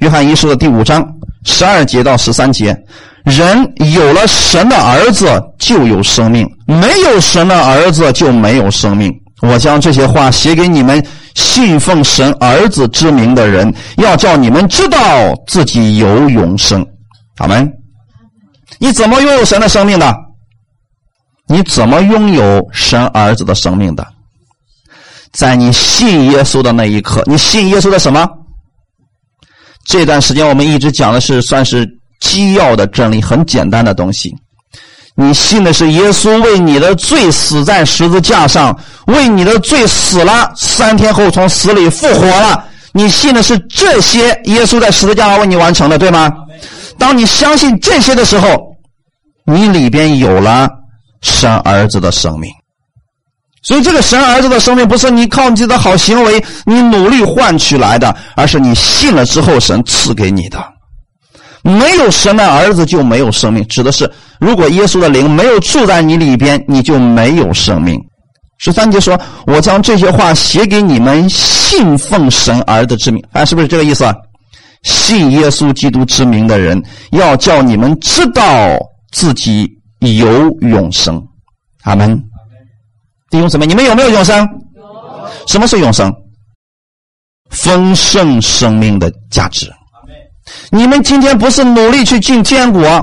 约翰一书的第5章12节到13节，人有了神的儿子就有生命，没有神的儿子就没有生命。我将这些话写给你们信奉神儿子之名的人，要叫你们知道自己有永生。阿们。你怎么拥有神的生命的？你怎么拥有神儿子的生命的？在你信耶稣的那一刻。你信耶稣的什么？这段时间我们一直讲的是算是基要的真理，很简单的东西。你信的是耶稣为你的罪死在十字架上，为你的罪死了，3天后从死里复活了。你信的是这些耶稣在十字架上为你完成的，对吗？当你相信这些的时候，你里边有了神儿子的生命。所以这个神儿子的生命不是你靠你自己的好行为你努力换取来的，而是你信了之后神赐给你的。没有神的儿子就没有生命，指的是如果耶稣的灵没有住在你里边，你就没有生命。13节说，我将这些话写给你们信奉神儿子之名。是不是这个意思啊？信耶稣基督之名的人，要叫你们知道自己有永生。阿们。弟兄姊妹，你们有没有永生？有。什么是永生？丰盛生命的价值。你们今天不是努力去进天国，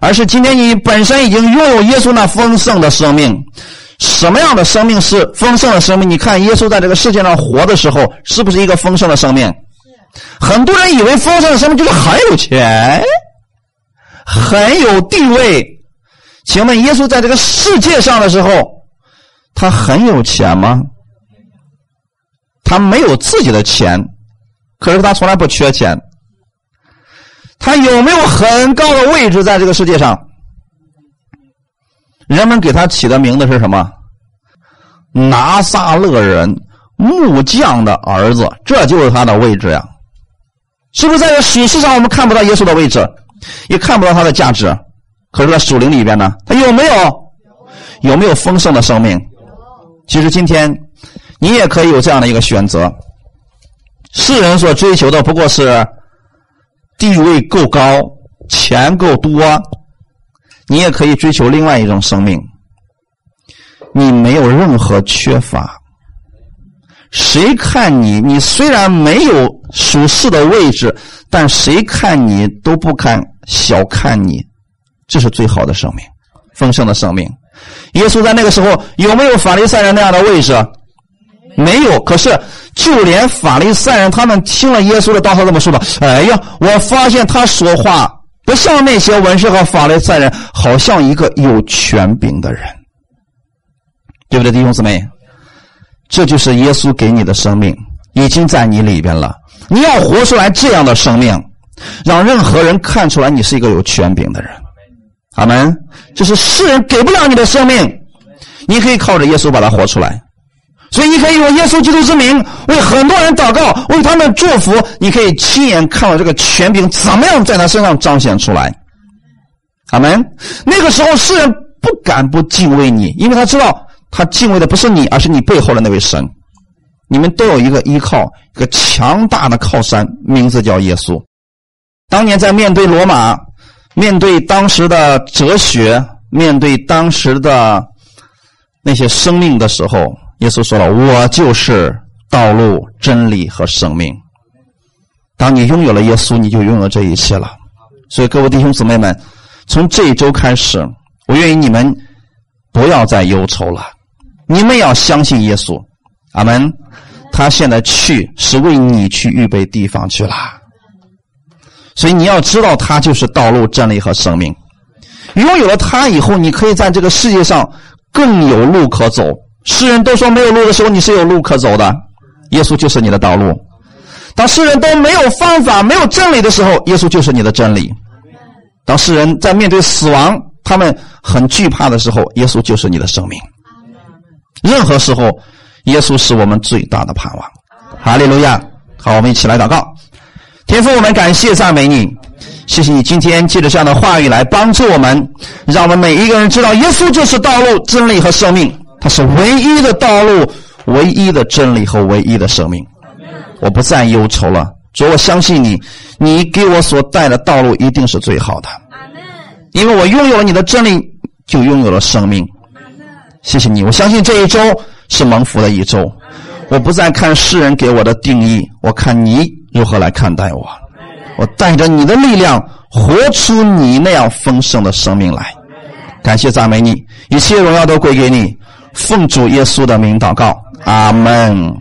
而是今天你本身已经拥有耶稣那丰盛的生命。什么样的生命是丰盛的生命？你看耶稣在这个世界上活的时候，是不是一个丰盛的生命？很多人以为丰盛的生命就是很有钱，很有地位。请问耶稣在这个世界上的时候，他很有钱吗？他没有自己的钱，可是他从来不缺钱。他有没有很高的位置在这个世界上？人们给他起的名字是什么？拿撒勒人，木匠的儿子，这就是他的位置呀。是不是在这属世上我们看不到耶稣的位置，也看不到他的价值？可是在属灵里边呢，他有没有丰盛的生命？其实今天你也可以有这样的一个选择。世人所追求的不过是地位够高，钱够多。你也可以追求另外一种生命，你没有任何缺乏。谁看你，你虽然没有属世的位置，但谁看你都不看小看你，这是最好的生命，丰盛的生命。耶稣在那个时候有没有法利赛人那样的位置？没有。可是就连法利赛人，他们听了耶稣的道，他这么说的，哎呀，我发现他说话不像那些文士和法利赛人，好像一个有权柄的人。对不对，弟兄姊妹？这就是耶稣给你的生命，已经在你里边了。你要活出来这样的生命，让任何人看出来你是一个有权柄的人。阿们。这是世人给不了你的生命，你可以靠着耶稣把它活出来。所以你可以用耶稣基督之名为很多人祷告，为他们祝福。你可以亲眼看到这个权柄怎么样在他身上彰显出来。阿们。那个时候世人不敢不敬畏你，因为他知道他敬畏的不是你，而是你背后的那位神。你们都有一个依靠，一个强大的靠山，名字叫耶稣。当年在面对罗马，面对当时的哲学，面对当时的那些生命的时候，耶稣说了，我就是道路、真理和生命。当你拥有了耶稣，你就拥有这一切了。所以各位弟兄姊妹们，从这一周开始，我愿意你们不要再忧愁了，你们要相信耶稣。阿们。他现在去是为你去预备地方去了，所以你要知道他就是道路、真理和生命。拥有了他以后，你可以在这个世界上更有路可走。世人都说没有路的时候，你是有路可走的，耶稣就是你的道路。当世人都没有方法、没有真理的时候，耶稣就是你的真理。当世人在面对死亡，他们很惧怕的时候，耶稣就是你的生命。任何时候，耶稣是我们最大的盼望。哈利路亚。好，我们一起来祷告。天父，我们感谢赞美你，谢谢你今天借着这样的话语来帮助我们，让我们每一个人知道耶稣就是道路、真理和生命，他是唯一的道路、唯一的真理和唯一的生命。我不再忧愁了，主，我相信你，你给我所带的道路一定是最好的，因为我拥有了你的真理，就拥有了生命。谢谢你，我相信这一周是蒙福的一周，我不再看世人给我的定义，我看你如何来看待我，我带着你的力量活出你那样丰盛的生命来。感谢赞美你，一切荣耀都归给你，奉主耶稣的名祷告，阿们。